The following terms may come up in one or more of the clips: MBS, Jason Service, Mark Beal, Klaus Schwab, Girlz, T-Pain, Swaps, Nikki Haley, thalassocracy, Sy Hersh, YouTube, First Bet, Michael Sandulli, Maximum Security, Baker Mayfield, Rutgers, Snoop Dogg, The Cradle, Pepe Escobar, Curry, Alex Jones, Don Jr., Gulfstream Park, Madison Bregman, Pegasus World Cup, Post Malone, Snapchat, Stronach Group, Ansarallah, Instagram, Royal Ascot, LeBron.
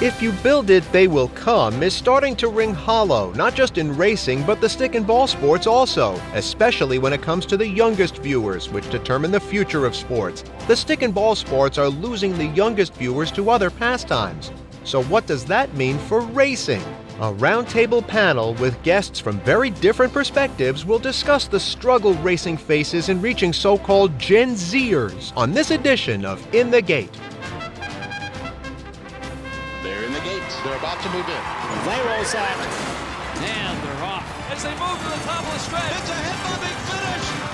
If you build it, they will come is starting to ring hollow, not just in racing, but the stick and ball sports also, especially when it comes to the youngest viewers, which determine the future of sports. The stick and ball sports are losing the youngest viewers to other pastimes. So what does that mean for racing? A roundtable panel with guests from very different perspectives will discuss the struggle racing faces in reaching so-called Gen Zers on this edition of In the Gate. They're in the gate. They're about to move in. They rolls out. And they're off. As they move to the top of the stretch. It's a head-bobbing finish.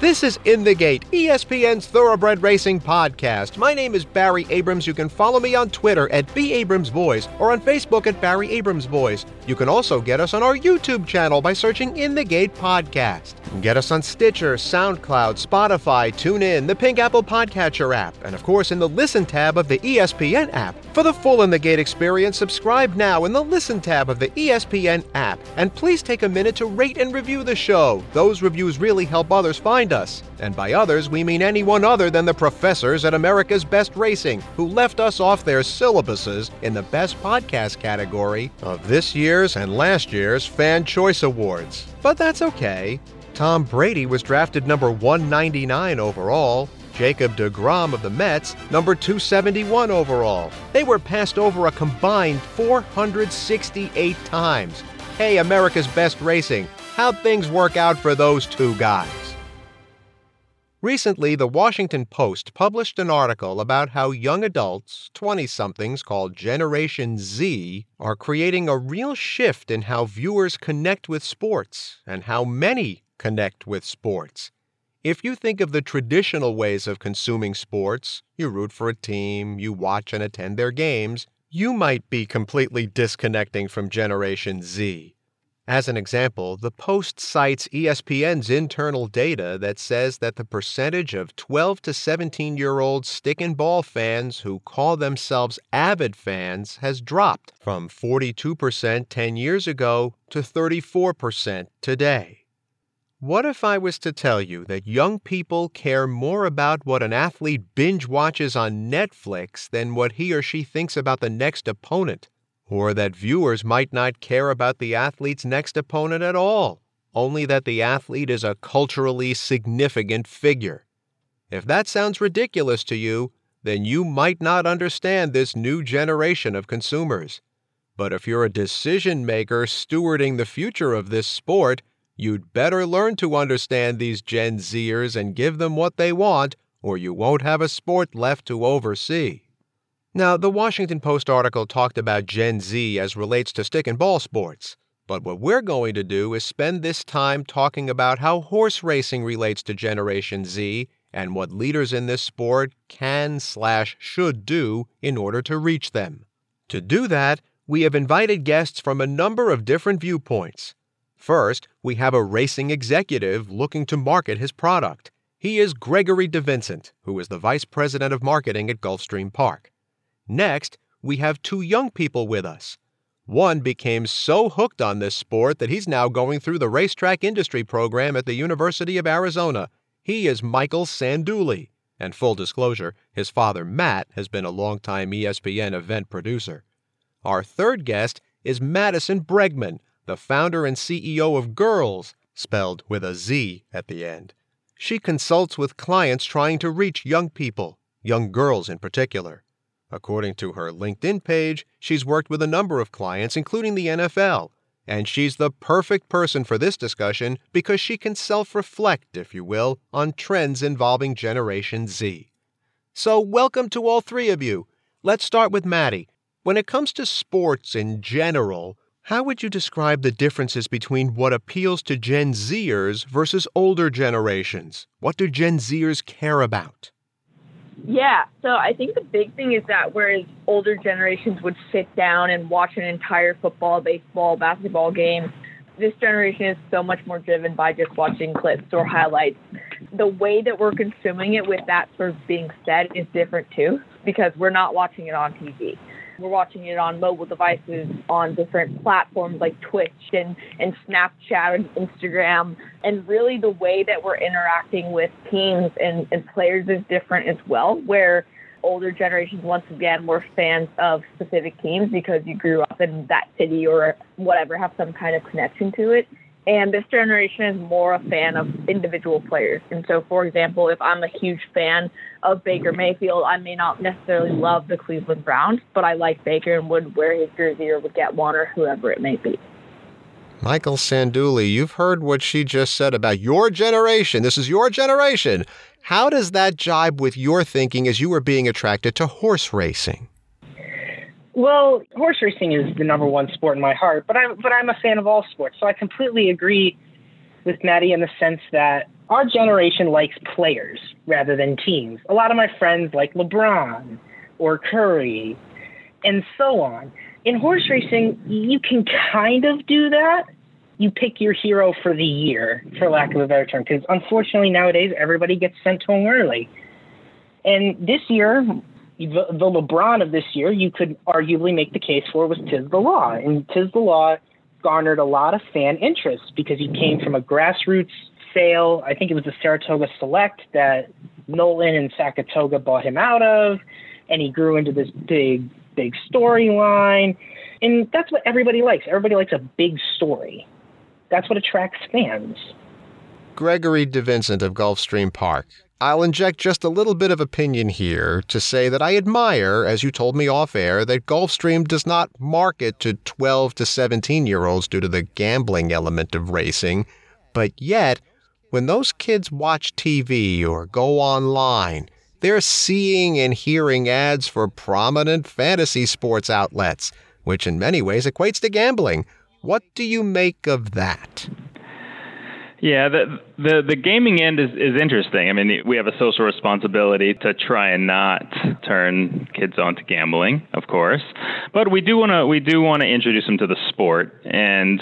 This is In the Gate, ESPN's Thoroughbred Racing Podcast. My name is Barry Abrams. You can follow me on Twitter at BAbramsVoice or on Facebook at Barry Abrams Voice. You can also get us on our YouTube channel by searching In the Gate Podcast. Get us on Stitcher, SoundCloud, Spotify, TuneIn, the Pink Apple Podcatcher app, and of course in the Listen tab of the ESPN app. For the full In the Gate experience, subscribe now in the Listen tab of the ESPN app. And please take a minute to rate and review the show. Those reviews really help others find us. And by others, we mean anyone other than the professors at America's Best Racing, who left us off their syllabuses in the Best Podcast category of this year's and last year's Fan Choice Awards. But that's okay. Tom Brady was drafted number 199 overall. Jacob deGrom of the Mets, number 271 overall. They were passed over a combined 468 times. Hey, America's Best Racing, how'd things work out for those two guys? Recently, the Washington Post published an article about how young adults, 20-somethings called Generation Z, are creating a real shift in how viewers connect with sports and how many connect with sports. If you think of the traditional ways of consuming sports, you root for a team, you watch and attend their games, you might be completely disconnecting from Generation Z. As an example, the Post cites ESPN's internal data that says that the percentage of 12 to 17-year-old stick and ball fans who call themselves avid fans has dropped from 42% 10 years ago to 34% today. What if I was to tell you that young people care more about what an athlete binge watches on Netflix than what he or she thinks about the next opponent? Or that viewers might not care about the athlete's next opponent at all, only that the athlete is a culturally significant figure? If that sounds ridiculous to you, then you might not understand this new generation of consumers. But if you're a decision maker stewarding the future of this sport, you'd better learn to understand these Gen Zers and give them what they want, or you won't have a sport left to oversee. Now, the Washington Post article talked about Gen Z as relates to stick and ball sports, but what we're going to do is spend this time talking about how horse racing relates to Generation Z and what leaders in this sport can/should do in order to reach them. To do that, we have invited guests from a number of different viewpoints. First, we have a racing executive looking to market his product. He is Gregory DeVincent, who is the vice president of marketing at Gulfstream Park. Next, we have two young people with us. One became so hooked on this sport that he's now going through the racetrack industry program at the University of Arizona. He is Michael Sandulli. And full disclosure, his father, Matt, has been a longtime ESPN event producer. Our third guest is Madison Bregman, the founder and CEO of Girlz, spelled with a Z at the end. She consults with clients trying to reach young people, young girls in particular. According to her LinkedIn page, she's worked with a number of clients, including the NFL, and she's the perfect person for this discussion because she can self-reflect, if you will, on trends involving Generation Z. So welcome to all three of you. Let's start with Maddie. When it comes to sports in general, how would you describe the differences between what appeals to Gen Zers versus older generations? What do Gen Zers care about? Yeah, so I think the big thing is that whereas older generations would sit down and watch an entire football, baseball, basketball game, this generation is so much more driven by just watching clips or highlights. The way that we're consuming it with that sort of being said is different too, because we're not watching it on TV. We're watching it on mobile devices, on different platforms like Twitch and Snapchat and Instagram. And really the way that we're interacting with teams and players is different as well, where older generations, once again, were fans of specific teams because you grew up in that city or whatever, have some kind of connection to it. And this generation is more a fan of individual players. And so, for example, if I'm a huge fan of Baker Mayfield, I may not necessarily love the Cleveland Browns, but I like Baker and would wear his jersey or would get one or whoever it may be. Michael Sandulli, you've heard what she just said about your generation. This is your generation. How does that jibe with your thinking as you were being attracted to horse racing? Well, horse racing is the number one sport in my heart, but I'm a fan of all sports. So I completely agree with Maddie in the sense that our generation likes players rather than teams. A lot of my friends like LeBron or Curry and so on. In horse racing, you can kind of do that. You pick your hero for the year, for lack of a better term, because unfortunately nowadays everybody gets sent home early. And this year, the LeBron of this year, you could arguably make the case for was Tiz the Law. And Tiz the Law garnered a lot of fan interest because he came from a grassroots sale. I think it was the Saratoga Select that Nolan and Sakatoga bought him out of. And he grew into this big storyline. And that's what everybody likes. Everybody likes a big story. That's what attracts fans. Gregory DeVincent of Gulfstream Park. I'll inject just a little bit of opinion here to say that I admire, as you told me off air, that Gulfstream does not market to 12 to 17-year-olds due to the gambling element of racing. But yet, when those kids watch TV or go online, they're seeing and hearing ads for prominent fantasy sports outlets, which in many ways equates to gambling. What do you make of that? Yeah, the gaming end is interesting. I mean, we have a social responsibility to try and not turn kids onto gambling, of course, but we do want to introduce them to the sport, and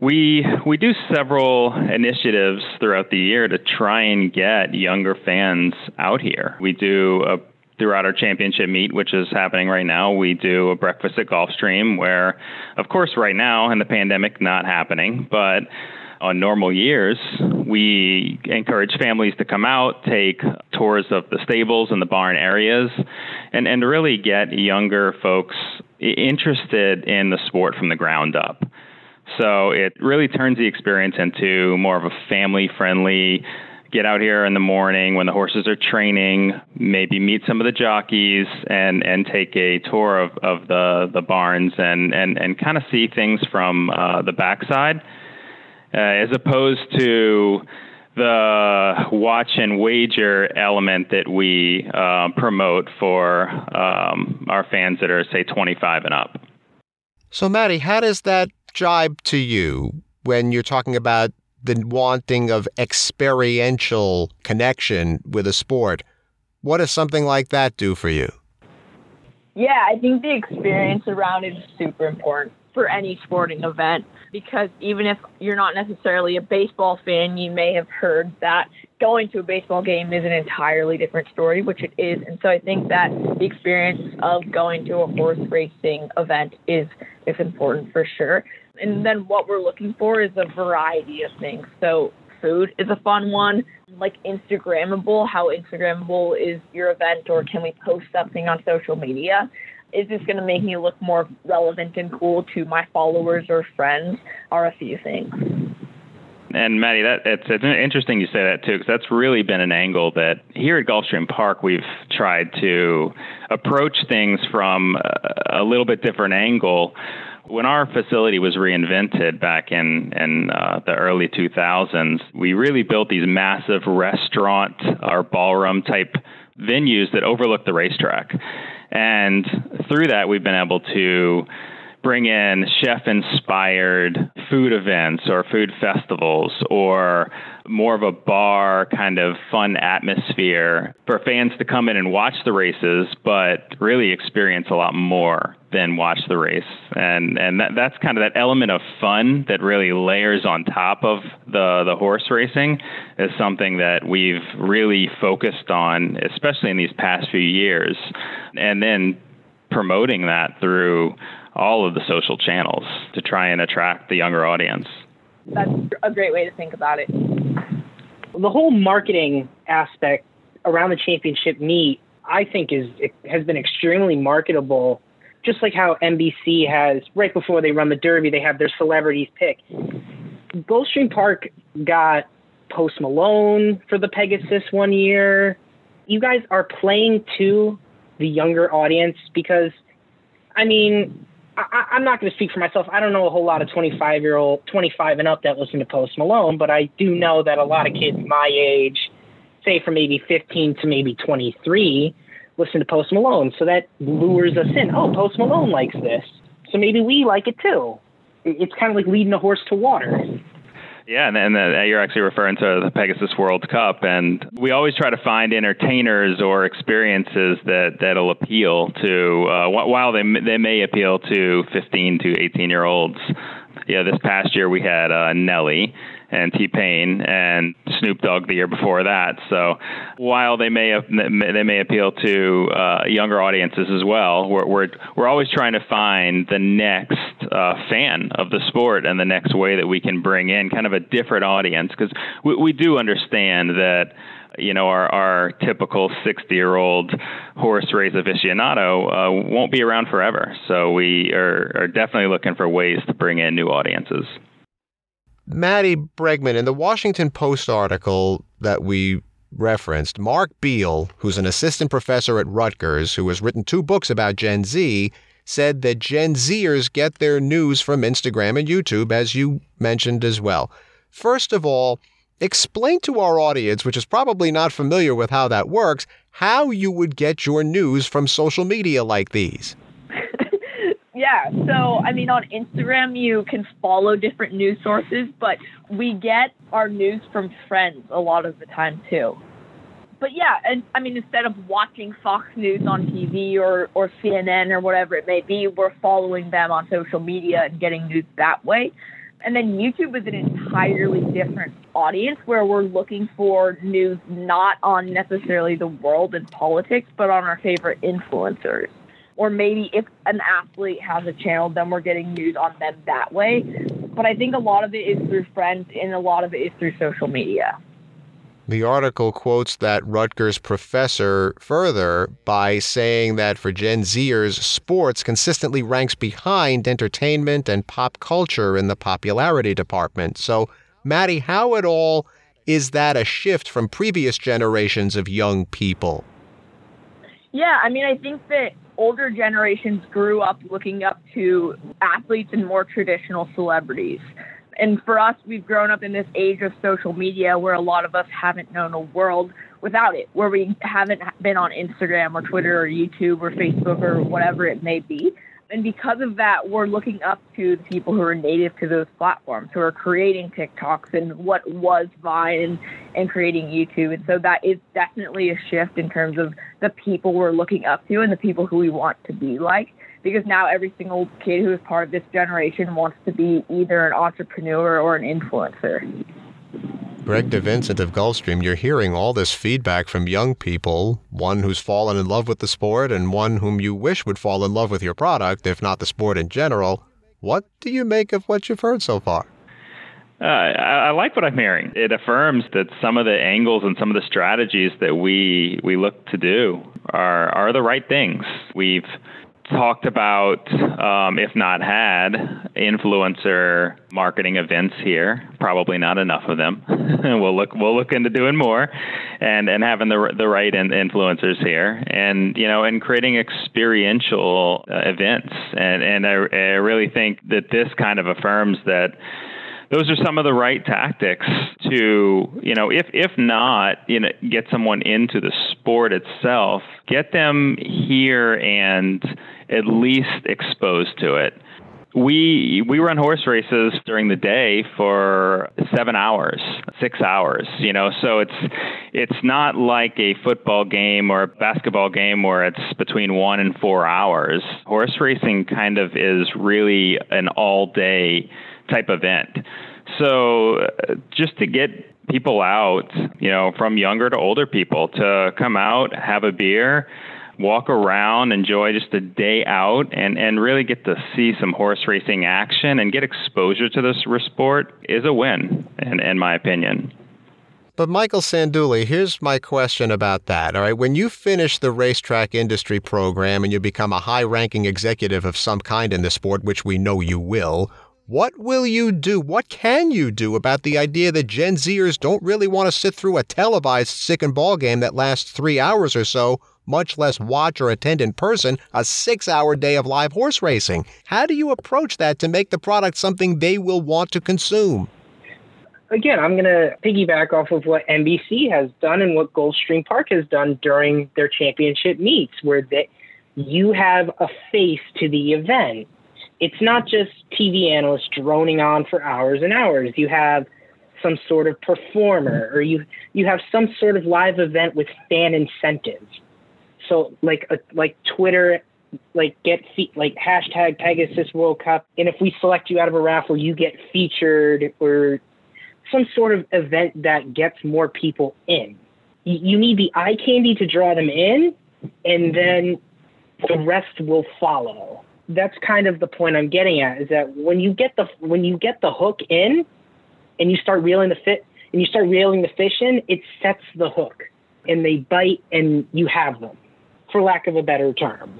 we do several initiatives throughout the year to try and get younger fans out here. We do throughout our championship meet, which is happening right now, we do a breakfast at Gulfstream, where, of course, right now in the pandemic, not happening, but on normal years, we encourage families to come out, take tours of the stables and the barn areas, and really get younger folks interested in the sport from the ground up. So it really turns the experience into more of a family-friendly, get out here in the morning when the horses are training, maybe meet some of the jockeys and take a tour of the barns and kind of see things from the backside. As opposed to the watch and wager element that we promote for our fans that are, say, 25 and up. So, Maddie, how does that jibe to you when you're talking about the wanting of experiential connection with a sport? What does something like that do for you? Yeah, I think the experience around it is super important for any sporting event, because even if you're not necessarily a baseball fan, you may have heard that going to a baseball game is an entirely different story, which it is. And so I think that the experience of going to a horse racing event is important for sure. And then what we're looking for is a variety of things. So food is a fun one, like Instagrammable, how Instagrammable is your event, or can we post something on social media? Is this going to make me look more relevant and cool to my followers or friends, are a few things. And Maddie, it's interesting you say that too, because that's really been an angle that here at Gulfstream Park we've tried to approach things from a little bit different angle. When our facility was reinvented back in the early 2000s, we really built these massive restaurant or ballroom type venues that overlook the racetrack. And through that, we've been able to bring in chef-inspired food events or food festivals or more of a bar kind of fun atmosphere for fans to come in and watch the races, but really experience a lot more than watch the race. And that's kind of that element of fun that really layers on top of the horse racing is something that we've really focused on, especially in these past few years, and then promoting that through all of the social channels to try and attract the younger audience. That's a great way to think about it. The whole marketing aspect around the championship meet I think has been extremely marketable, just like how NBC has, right before they run the Derby, they have their celebrities pick. Gulfstream Park got Post Malone for the Pegasus one year. You guys are playing to the younger audience because, I mean, I'm not going to speak for myself. I don't know a whole lot of 25 and up that listen to Post Malone, but I do know that a lot of kids my age, say from maybe 15 to maybe 23, listen to Post Malone. So that lures us in. Oh, Post Malone likes this. So maybe we like it too. It's kind of like leading a horse to water. Yeah, and you're actually referring to the Pegasus World Cup, and we always try to find entertainers or experiences that'll appeal to, while they may appeal to 15 to 18-year-olds. Yeah, this past year we had Nelly and T-Pain and Snoop Dogg the year before that. So while they may appeal to younger audiences as well, we're always trying to find the next fan of the sport and the next way that we can bring in kind of a different audience, because we do understand that, you know, our typical 60-year-old horse race aficionado won't be around forever. So we are definitely looking for ways to bring in new audiences. Maddie Bregman, in the Washington Post article that we referenced, Mark Beal, who's an assistant professor at Rutgers, who has written 2 books about Gen Z, said that Gen Zers get their news from Instagram and YouTube, as you mentioned as well. First of all, explain to our audience, which is probably not familiar with how that works, how you would get your news from social media like these. Yeah, so, I mean, on Instagram, you can follow different news sources, but we get our news from friends a lot of the time, too. But, yeah, and I mean, instead of watching Fox News on TV or CNN or whatever it may be, we're following them on social media and getting news that way. And then YouTube is an entirely different audience where we're looking for news not on necessarily the world and politics, but on our favorite influencers. Or maybe if an athlete has a channel, then we're getting news on them that way. But I think a lot of it is through friends and a lot of it is through social media. The article quotes that Rutgers professor further by saying that for Gen Zers, sports consistently ranks behind entertainment and pop culture in the popularity department. So, Maddie, how at all is that a shift from previous generations of young people? Yeah, I mean, I think that older generations grew up looking up to athletes and more traditional celebrities. And for us, we've grown up in this age of social media where a lot of us haven't known a world without it, where we haven't been on Instagram or Twitter or YouTube or Facebook or whatever it may be. And because of that, we're looking up to the people who are native to those platforms, who are creating TikToks and what was Vine and creating YouTube. And so that is definitely a shift in terms of the people we're looking up to and the people who we want to be like. Because now every single kid who is part of this generation wants to be either an entrepreneur or an influencer. Greg DeVincent of Gulfstream, you're hearing all this feedback from young people, one who's fallen in love with the sport and one whom you wish would fall in love with your product, if not the sport in general. What do you make of what you've heard so far? I like what I'm hearing. It affirms that some of the angles and some of the strategies that we look to do are the right things. We've talked about, if not had, influencer marketing events here. Probably not enough of them. We'll look into doing more, and having the right influencers here, and you know, and creating experiential events. And I really think that this kind of affirms that those are some of the right tactics to, you know, if not, you know, get someone into the sport itself, get them here and at least exposed to it. We run horse races during the day for 7 hours, 6 hours, you know, so it's not like a football game or a basketball game where it's between 1 and 4 hours. Horse racing kind of is really an all-day type event. So just to get people out, you know, from younger to older people, to come out, have a beer, walk around, enjoy just a day out, and really get to see some horse racing action and get exposure to this sport is a win, in my opinion. But Michael Sandulli, here's my question about that. All right, when you finish the racetrack industry program and you become a high-ranking executive of some kind in the sport, which we know you will, what will you do? What can you do about the idea that Gen Zers don't really want to sit through a televised sickened ball game that lasts 3 hours or so, much less watch or attend in person a 6-hour day of live horse racing? How do you approach that to make the product something they will want to consume? Again, I'm going to piggyback off of what NBC has done and what Gulfstream Park has done during their championship meets, where you have a face to the event. It's not just TV analysts droning on for hours and hours. You have some sort of performer, or you have some sort of live event with fan incentives. So like Twitter, like hashtag Pegasus World Cup. And if we select you out of a raffle, you get featured, or some sort of event that gets more people in. You need the eye candy to draw them in, and then the rest will follow. That's kind of the point I'm getting at, is that when you get the hook in and you start reeling the fish in, it sets the hook and they bite and you have them, for lack of a better term.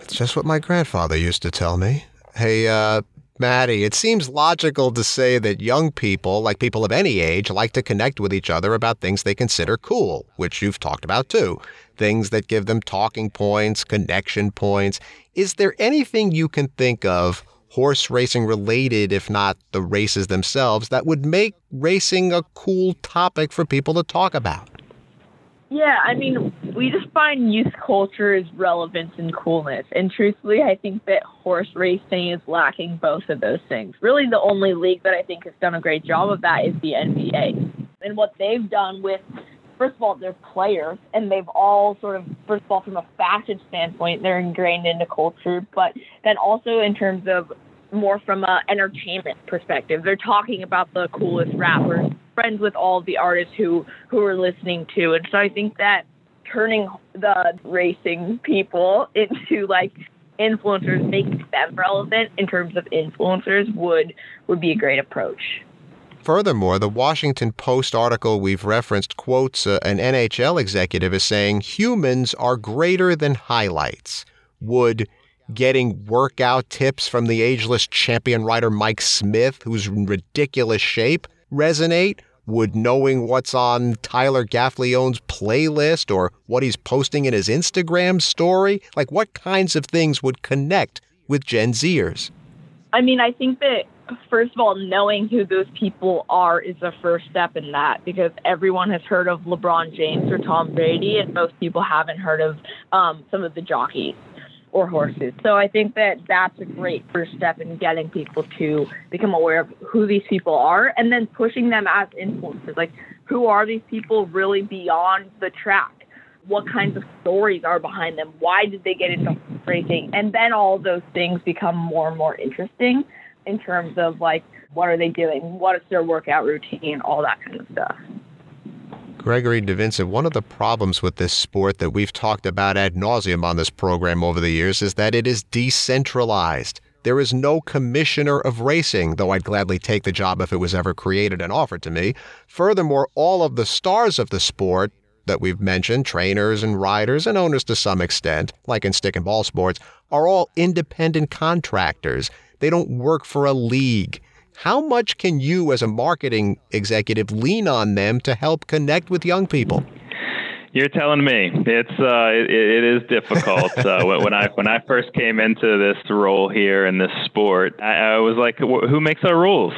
That's just what my grandfather used to tell me. Hey, Maddie, it seems logical to say that young people, like people of any age, like to connect with each other about things they consider cool, which you've talked about too. Things that give them talking points, connection points. Is there anything you can think of, horse racing related, if not the races themselves, that would make racing a cool topic for people to talk about? Yeah, I mean, we just find youth culture's relevance and coolness. And truthfully, I think that horse racing is lacking both of those things. Really, the only league that I think has done a great job of that is the NBA. And what they've done with, first of all, their players, and they've all sort of, first of all, from a fashion standpoint, they're ingrained into culture. But then also in terms of more from an entertainment perspective, they're talking about the coolest rappers, friends with all the artists who are listening to. And so I think that turning the racing people into like influencers, making them relevant in terms of influencers would be a great approach. Furthermore, the Washington Post article we've referenced quotes an NHL executive as saying, humans are greater than highlights. Would getting workout tips from the ageless champion writer Mike Smith, who's in ridiculous shape, resonate? Would knowing what's on Tyler Gaffleone's playlist or what he's posting in his Instagram story? Like, what kinds of things would connect with Gen Zers? I mean, I think that, first of all, knowing who those people are is the first step in that, because everyone has heard of LeBron James or Tom Brady, and most people haven't heard of some of the jockeys or horses. So I think that that's a great first step in getting people to become aware of who these people are, and then pushing them as influencers. Like, who are these people really beyond the track? What kinds of stories are behind them? Why did they get into racing? And then all those things become more and more interesting in terms of, like, what are they doing? What is their workout routine? All that kind of stuff. Gregory DeVincent, one of the problems with this sport that we've talked about ad nauseum on this program over the years is that it is decentralized. There is no commissioner of racing, though I'd gladly take the job if it was ever created and offered to me. Furthermore, all of the stars of the sport that we've mentioned, trainers and riders and owners to some extent, like in stick and ball sports, are all independent contractors. They don't work for a league. How much can you, as a marketing executive, lean on them to help connect with young people? You're telling me it is difficult. When I first came into this role here in this sport, I was like, "Who makes our rules?"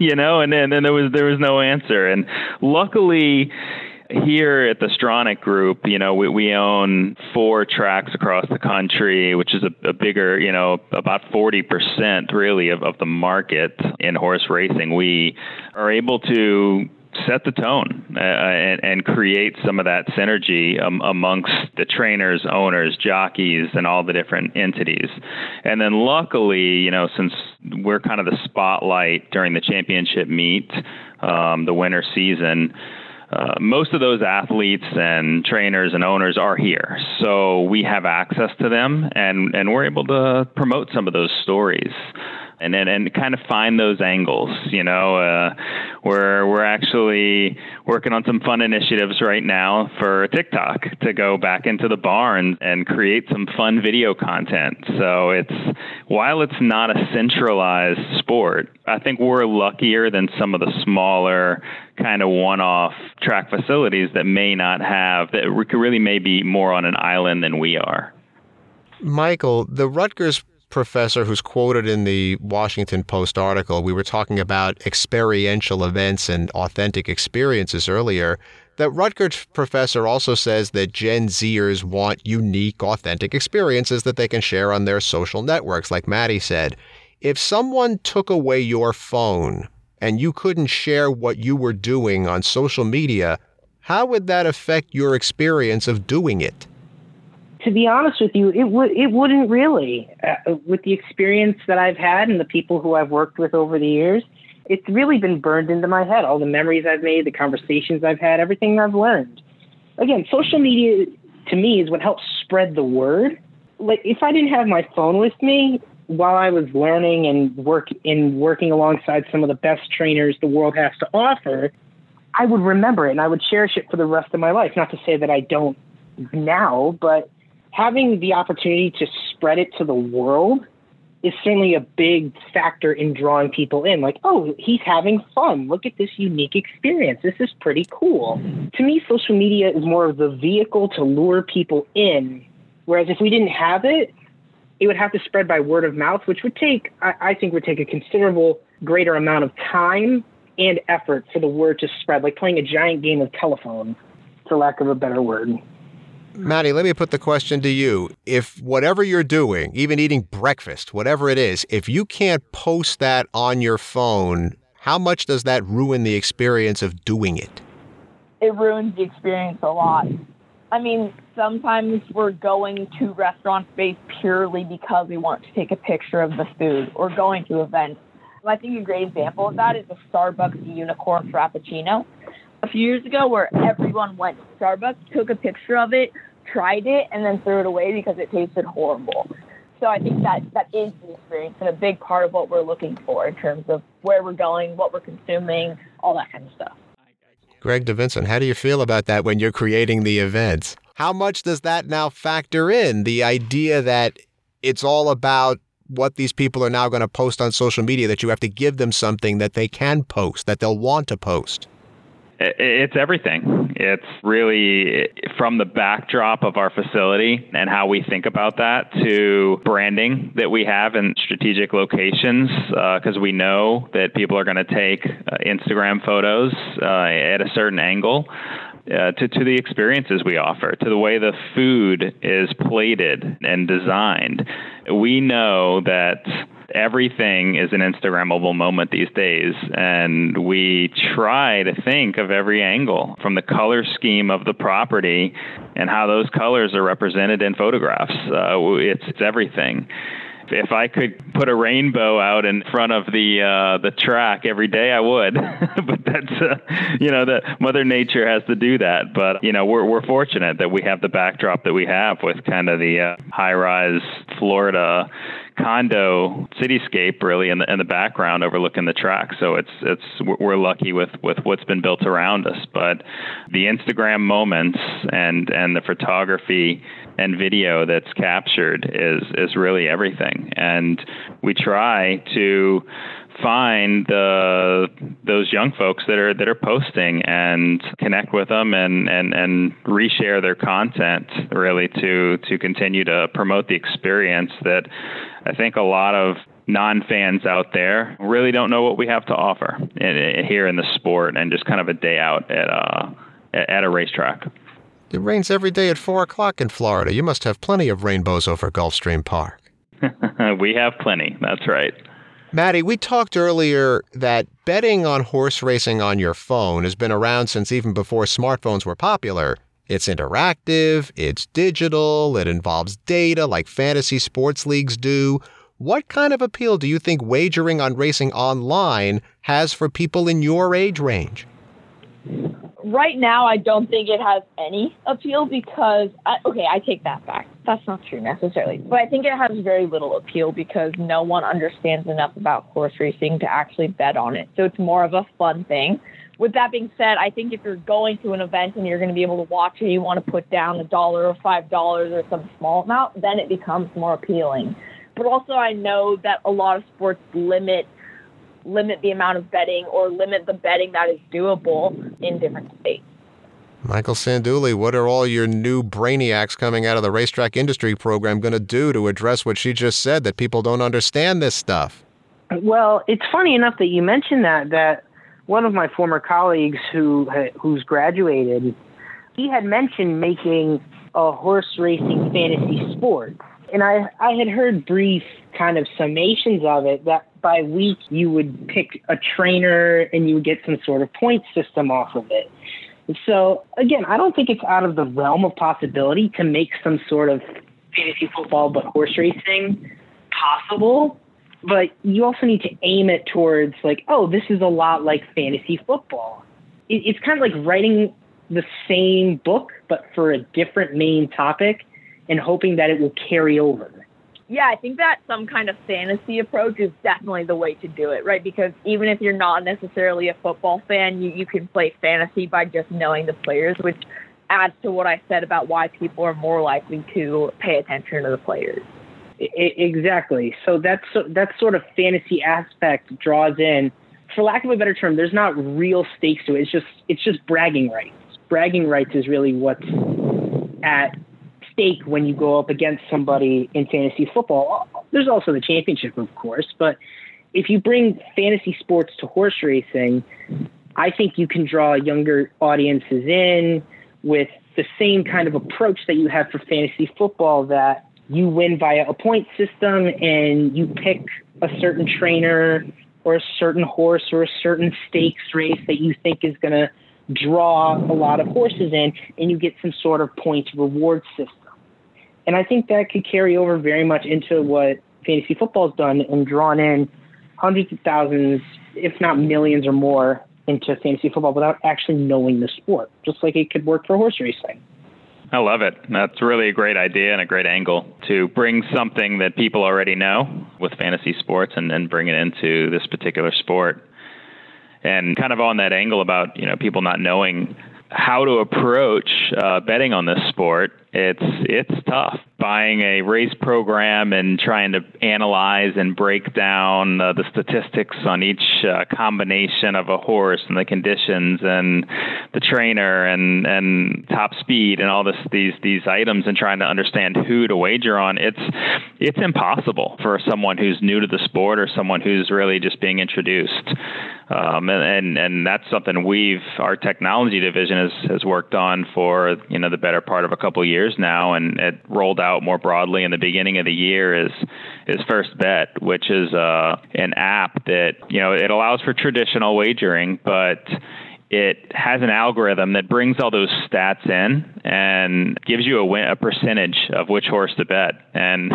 You know, and there was no answer. And luckily, here at the Stronach Group, you know, we own 4 tracks across the country, which is a bigger, you know, about 40% really of the market in horse racing. We are able to set the tone and create some of that synergy amongst the trainers, owners, jockeys, and all the different entities. And then luckily, you know, since we're kind of the spotlight during the championship meet, the winter season, most of those athletes and trainers and owners are here, so we have access to them, and we're able to promote some of those stories. and kind of find those angles. You know, we're actually working on some fun initiatives right now for TikTok to go back into the barn and create some fun video content. So it's, while it's not a centralized sport, I think we're luckier than some of the smaller kind of one-off track facilities that may not have, that really may be more on an island than we are. Michael, the Rutgers professor who's quoted in the Washington Post article, we were talking about experiential events and authentic experiences earlier. That Rutgers professor also says that Gen Zers want unique, authentic experiences that they can share on their social networks, like Maddie said. If someone took away your phone and you couldn't share what you were doing on social media, how would that affect your experience of doing it? To be honest with you, it wouldn't really. With the experience that I've had and the people who I've worked with over the years, it's really been burned into my head. All the memories I've made, the conversations I've had, everything I've learned. Again, social media to me is what helps spread the word. Like, if I didn't have my phone with me while I was learning and working alongside some of the best trainers the world has to offer, I would remember it and I would cherish it for the rest of my life. Not to say that I don't now, but having the opportunity to spread it to the world is certainly a big factor in drawing people in. Like, oh, he's having fun. Look at this unique experience. This is pretty cool. To me, social media is more of the vehicle to lure people in, whereas if we didn't have it, it would have to spread by word of mouth, which would take, I think, a considerable greater amount of time and effort for the word to spread, like playing a giant game of telephone, for lack of a better word. Maddie, let me put the question to you. If whatever you're doing, even eating breakfast, whatever it is, if you can't post that on your phone, how much does that ruin the experience of doing it? It ruins the experience a lot. I mean, sometimes we're going to restaurant space purely because we want to take a picture of the food, or going to events. I think a great example of that is the Starbucks unicorn frappuccino. A few years ago, where everyone went to Starbucks, took a picture of it, tried it, and then threw it away because it tasted horrible. So I think that is the experience and a big part of what we're looking for in terms of where we're going, what we're consuming, all that kind of stuff. Greg DeVincent, how do you feel about that when you're creating the events? How much does that now factor in, the idea that it's all about what these people are now going to post on social media, that you have to give them something that they can post, that they'll want to post? It's everything. It's really from the backdrop of our facility and how we think about that to branding that we have in strategic locations, because we know that people are going to take Instagram photos at a certain angle. To the experiences we offer, to the way the food is plated and designed. We know that everything is an Instagrammable moment these days, and we try to think of every angle, from the color scheme of the property and how those colors are represented in photographs. It's everything. If I could put a rainbow out in front of the track every day, I would. But that's that Mother Nature has to do that. But we're fortunate that we have the backdrop that we have with kind of the high-rise Florida condo cityscape really in the background overlooking the track. So it's we're lucky with what's been built around us. But the Instagram moments and the photography and video that's captured is really everything. And we try to find those young folks that are posting and connect with them and reshare their content really to continue to promote the experience that I think a lot of non-fans out there really don't know what we have to offer here in the sport, and just kind of a day out at a racetrack. It rains every day at 4:00 in Florida. You must have plenty of rainbows over Gulfstream Park. We have plenty. That's right. Maddie, we talked earlier that betting on horse racing on your phone has been around since even before smartphones were popular. It's interactive, it's digital, it involves data like fantasy sports leagues do. What kind of appeal do you think wagering on racing online has for people in your age range? Right now, I don't think it has any appeal because, I take that back. That's not true necessarily. But I think it has very little appeal because no one understands enough about horse racing to actually bet on it. So it's more of a fun thing. With that being said, I think if you're going to an event and you're going to be able to watch it, you want to put down $1 or $5 or some small amount, then it becomes more appealing. But also I know that a lot of sports limit the amount of betting or limit the betting that is doable in different states. Michael Sandulli, what are all your new brainiacs coming out of the racetrack industry program going to do to address what she just said, that people don't understand this stuff? Well, it's funny enough that you mentioned that one of my former colleagues who's graduated, he had mentioned making a horse racing fantasy sport. And I had heard brief kind of summations of it, that by week you would pick a trainer and you would get some sort of point system off of it. So, again, I don't think it's out of the realm of possibility to make some sort of fantasy football but horse racing possible. But you also need to aim it towards like, oh, this is a lot like fantasy football. It's kind of like writing the same book but for a different main topic and hoping that it will carry over. Yeah, I think that some kind of fantasy approach is definitely the way to do it, right? Because even if you're not necessarily a football fan, you can play fantasy by just knowing the players, which adds to what I said about why people are more likely to pay attention to the players. Exactly. So that sort of fantasy aspect draws in, for lack of a better term, there's not real stakes to it. It's just bragging rights. Bragging rights is really what's at stake when you go up against somebody in fantasy football. There's also the championship, of course, but if you bring fantasy sports to horse racing, I think you can draw younger audiences in with the same kind of approach that you have for fantasy football, that you win via a point system and you pick a certain trainer or a certain horse or a certain stakes race that you think is going to draw a lot of horses in, and you get some sort of points reward system. And I think that could carry over very much into what fantasy football's done and drawn in hundreds of thousands, if not millions or more, into fantasy football without actually knowing the sport, just like it could work for horse racing. I love it. That's really a great idea and a great angle to bring something that people already know with fantasy sports and then bring it into this particular sport. And kind of on that angle about, people not knowing how to approach betting on this sport, it's tough. Buying a race program and trying to analyze and break down the statistics on each combination of a horse and the conditions and the trainer and top speed and all these items, and trying to understand who to wager on, it's impossible for someone who's new to the sport or someone who's really just being introduced. And that's something our technology division has worked on for the better part of a couple of years now, and it rolled out more broadly in the beginning of the year is First Bet, which is an app that it allows for traditional wagering, but it has an algorithm that brings all those stats in and gives you a percentage of which horse to bet. And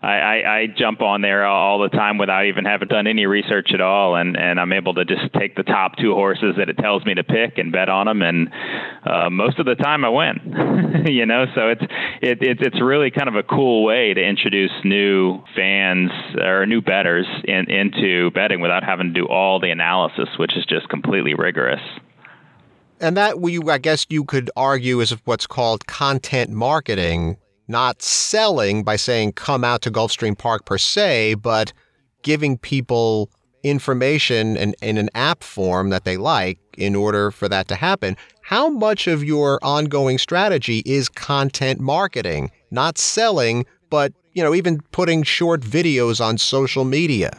I jump on there all the time without even having done any research at all. And I'm able to just take the top two horses that it tells me to pick and bet on them. And most of the time I win, so it's really kind of a cool way to introduce new fans or new bettors into betting without having to do all the analysis, which is just completely rigorous. And that, I guess you could argue, is what's called content marketing, not selling by saying come out to Gulfstream Park per se, but giving people information in an app form that they like in order for that to happen. How much of your ongoing strategy is content marketing, not selling, but even putting short videos on social media?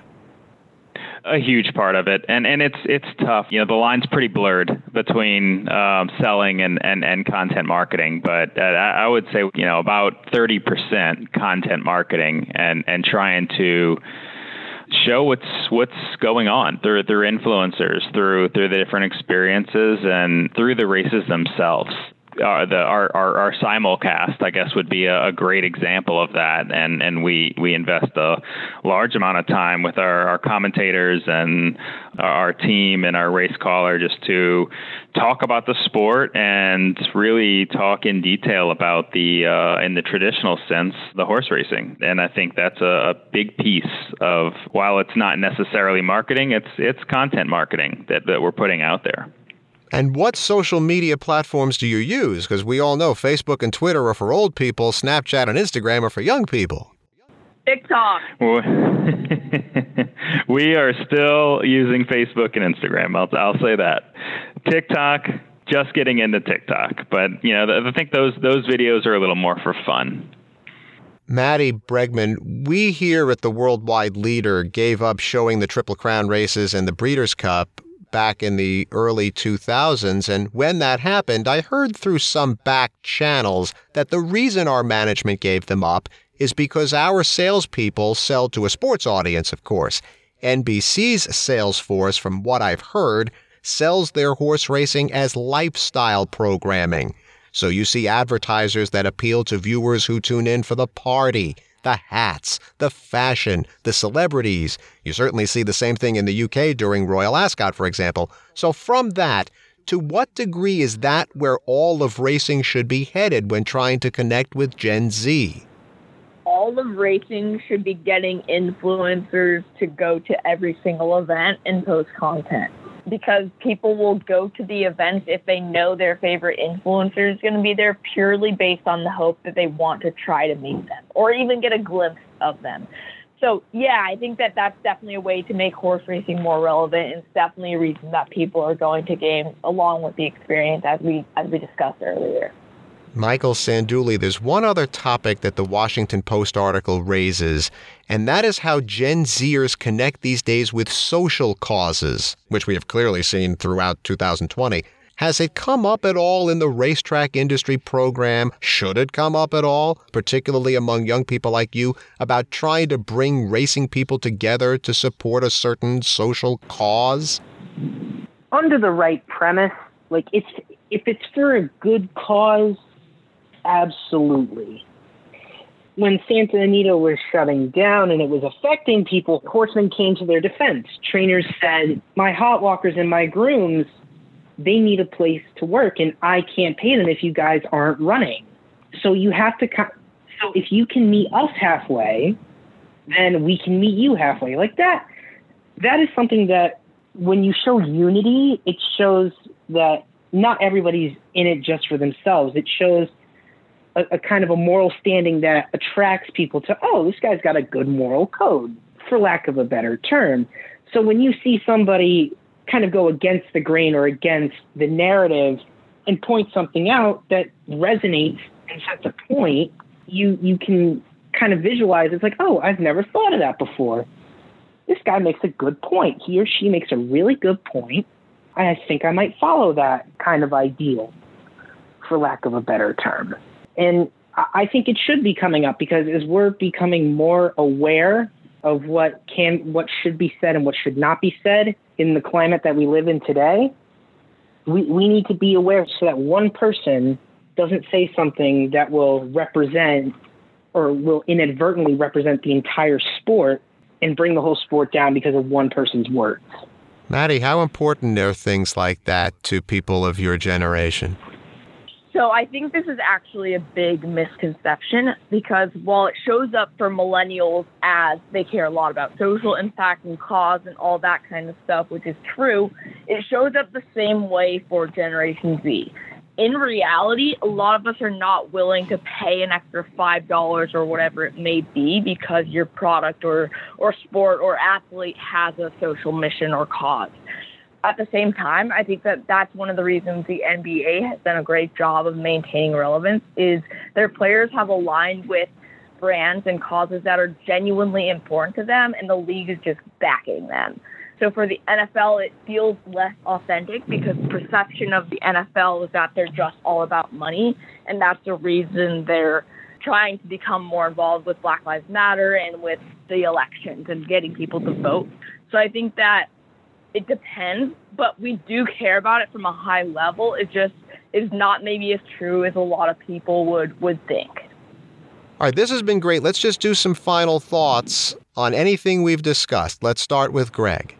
A huge part of it. And it's tough. The line's pretty blurred between selling and content marketing. But I would say, about 30% content marketing and trying to show what's going on through influencers, through the different experiences and through the races themselves. our simulcast, I guess, would be a great example of that. And we invest a large amount of time with our commentators and our team and our race caller just to talk about the sport and really talk in detail about in the traditional sense, the horse racing. And I think that's a big piece of, while it's not necessarily marketing, it's content marketing that we're putting out there. And what social media platforms do you use? Because we all know Facebook and Twitter are for old people, Snapchat and Instagram are for young people. TikTok. We are still using Facebook and Instagram. I'll say that. TikTok, just getting into TikTok. But, you know, I think those videos are a little more for fun. Maddie Bregman, we here at the Worldwide Leader gave up showing the Triple Crown races and the Breeders' Cup back in the early 2000s, and when that happened, I heard through some back channels that the reason our management gave them up is because our salespeople sell to a sports audience, of course. NBC's sales force, from what I've heard, sells their horse racing as lifestyle programming. So you see advertisers that appeal to viewers who tune in for the party, the hats, the fashion, the celebrities. You certainly see the same thing in the UK during Royal Ascot, for example. So from that, to what degree is that where all of racing should be headed when trying to connect with Gen Z? All of racing should be getting influencers to go to every single event and post content. Because people will go to the events if they know their favorite influencer is going to be there purely based on the hope that they want to try to meet them or even get a glimpse of them. So, yeah, I think that that's definitely a way to make horse racing more relevant, and it's definitely a reason that people are going to games along with the experience as we discussed earlier. Michael Sandulli, there's one other topic that the Washington Post article raises, and that is how Gen Zers connect these days with social causes, which we have clearly seen throughout 2020. Has it come up at all in the racetrack industry program? Should it come up at all, particularly among young people like you, about trying to bring racing people together to support a certain social cause? Under the right premise, like if it's for a good cause, absolutely. When Santa Anita was shutting down and it was affecting people, horsemen came to their defense. Trainers said, my hot walkers and my grooms, they need a place to work and I can't pay them if you guys aren't running. So you have to come. So if you can meet us halfway, then we can meet you halfway. Like that. That is something that when you show unity, it shows that not everybody's in it just for themselves. It shows a kind of a moral standing that attracts people to, oh, this guy's got a good moral code, for lack of a better term. So when you see somebody kind of go against the grain or against the narrative and point something out that resonates and sets a point, you can kind of visualize, it's like, oh, I've never thought of that before. This guy makes a good point. He or she makes a really good point. I think I might follow that kind of ideal, for lack of a better term. And I think it should be coming up because as we're becoming more aware of what should be said and what should not be said in the climate that we live in today, we need to be aware so that one person doesn't say something that will represent or will inadvertently represent the entire sport and bring the whole sport down because of one person's words. Maddie, how important are things like that to people of your generation? So I think this is actually a big misconception because while it shows up for millennials as they care a lot about social impact and cause and all that kind of stuff, which is true, it shows up the same way for Generation Z. In reality, a lot of us are not willing to pay an extra $5 or whatever it may be because your product or sport or athlete has a social mission or cause. At the same time, I think that that's one of the reasons the NBA has done a great job of maintaining relevance is their players have aligned with brands and causes that are genuinely important to them, and the league is just backing them. So for the NFL, it feels less authentic because perception of the NFL is that they're just all about money, and that's the reason they're trying to become more involved with Black Lives Matter and with the elections and getting people to vote. So I think that it depends, but we do care about it from a high level. It just is not maybe as true as a lot of people would think. All right, this has been great. Let's just do some final thoughts on anything we've discussed. Let's start with Greg.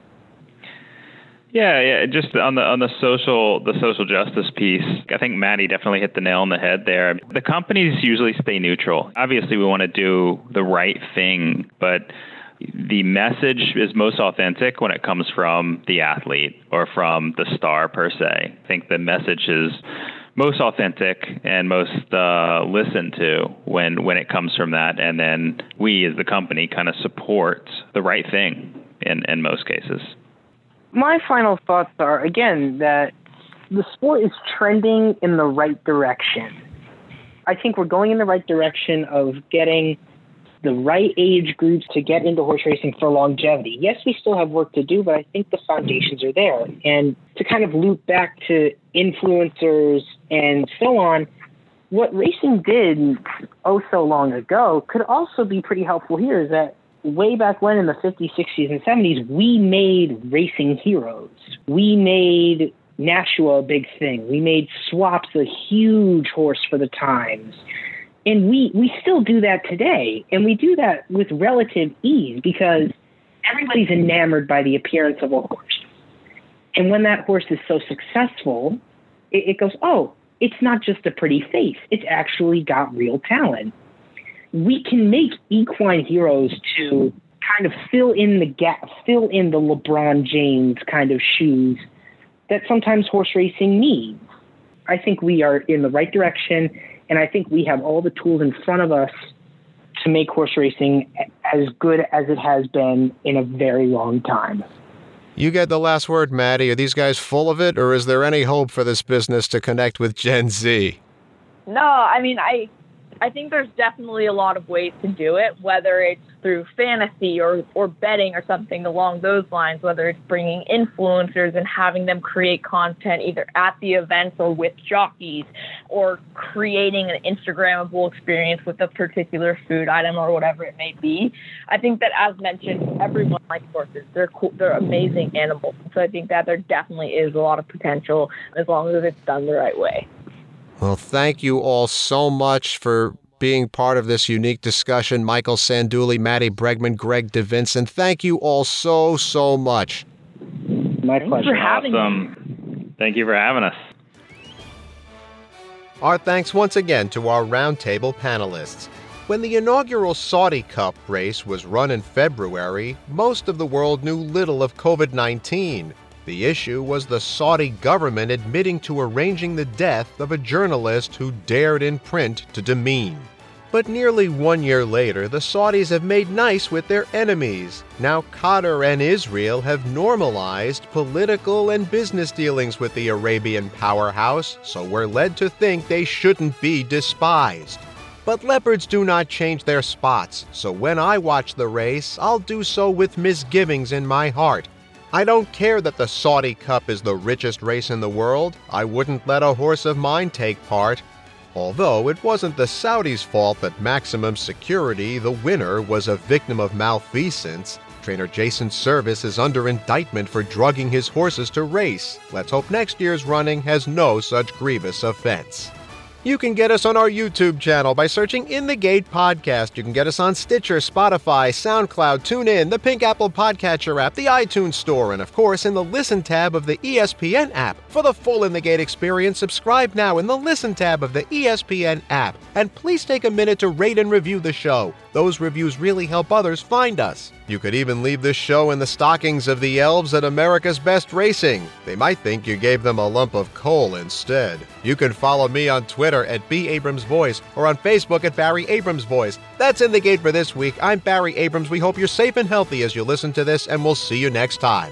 Yeah. Just on the social justice piece, I think Maddie definitely hit the nail on the head there. The companies usually stay neutral. Obviously, we want to do the right thing, but the message is most authentic when it comes from the athlete or from the star per se. I think the message is most authentic and most listened to when it comes from that, and then we as the company kind of support the right thing in most cases. My final thoughts are, again, that the sport is trending in the right direction. I think we're going in the right direction of getting the right age groups to get into horse racing for longevity. Yes, we still have work to do, but I think the foundations are there. And to kind of loop back to influencers and so on, what racing did oh so long ago could also be pretty helpful here, is that way back when in the 50s, 60s, and 70s, we made racing heroes. We made Nashua a big thing. We made Swaps a huge horse for the times. And we still do that today. And we do that with relative ease because everybody's enamored by the appearance of a horse. And when that horse is so successful, it goes, oh, it's not just a pretty face. It's actually got real talent. We can make equine heroes to kind of fill in the gap, fill in the LeBron James kind of shoes that sometimes horse racing needs. I think we are in the right direction, and I think we have all the tools in front of us to make horse racing as good as it has been in a very long time. You get the last word, Maddie. Are these guys full of it, or is there any hope for this business to connect with Gen Z? No, I mean, I think there's definitely a lot of ways to do it, whether it's through fantasy or betting or something along those lines, whether it's bringing influencers and having them create content either at the events or with jockeys, or creating an Instagrammable experience with a particular food item or whatever it may be. I think that, as mentioned, everyone likes horses. They're cool. They're amazing animals. So I think that there definitely is a lot of potential as long as it's done the right way. Well, thank you all so much for being part of this unique discussion. Michael Sandulli, Maddie Bregman, Greg DeVincent, thank you all so much. My pleasure. Awesome. Thank you for having us. Our thanks once again to our roundtable panelists. When the inaugural Saudi Cup race was run in February, most of the world knew little of COVID-19. The issue was the Saudi government admitting to arranging the death of a journalist who dared in print to demean. But nearly 1 year later, the Saudis have made nice with their enemies. Now Qatar and Israel have normalized political and business dealings with the Arabian powerhouse, so we're led to think they shouldn't be despised. But leopards do not change their spots, so when I watch the race, I'll do so with misgivings in my heart. I don't care that the Saudi Cup is the richest race in the world. I wouldn't let a horse of mine take part. Although it wasn't the Saudis' fault that Maximum Security, the winner, was a victim of malfeasance. Trainer Jason Service is under indictment for drugging his horses to race. Let's hope next year's running has no such grievous offense. You can get us on our YouTube channel by searching In the Gate Podcast. You can get us on Stitcher, Spotify, SoundCloud, TuneIn, the Pink Apple Podcatcher app, the iTunes Store, and of course in the Listen tab of the ESPN app. For the full In the Gate experience, subscribe now in the Listen tab of the ESPN app. And please take a minute to rate and review the show. Those reviews really help others find us. You could even leave this show in the stockings of the elves at America's Best Racing. They might think you gave them a lump of coal instead. You can follow me on Twitter at B. Abrams Voice or on Facebook at Barry Abrams Voice. That's In the Gate for this week. I'm Barry Abrams. We hope you're safe and healthy as you listen to this, and we'll see you next time.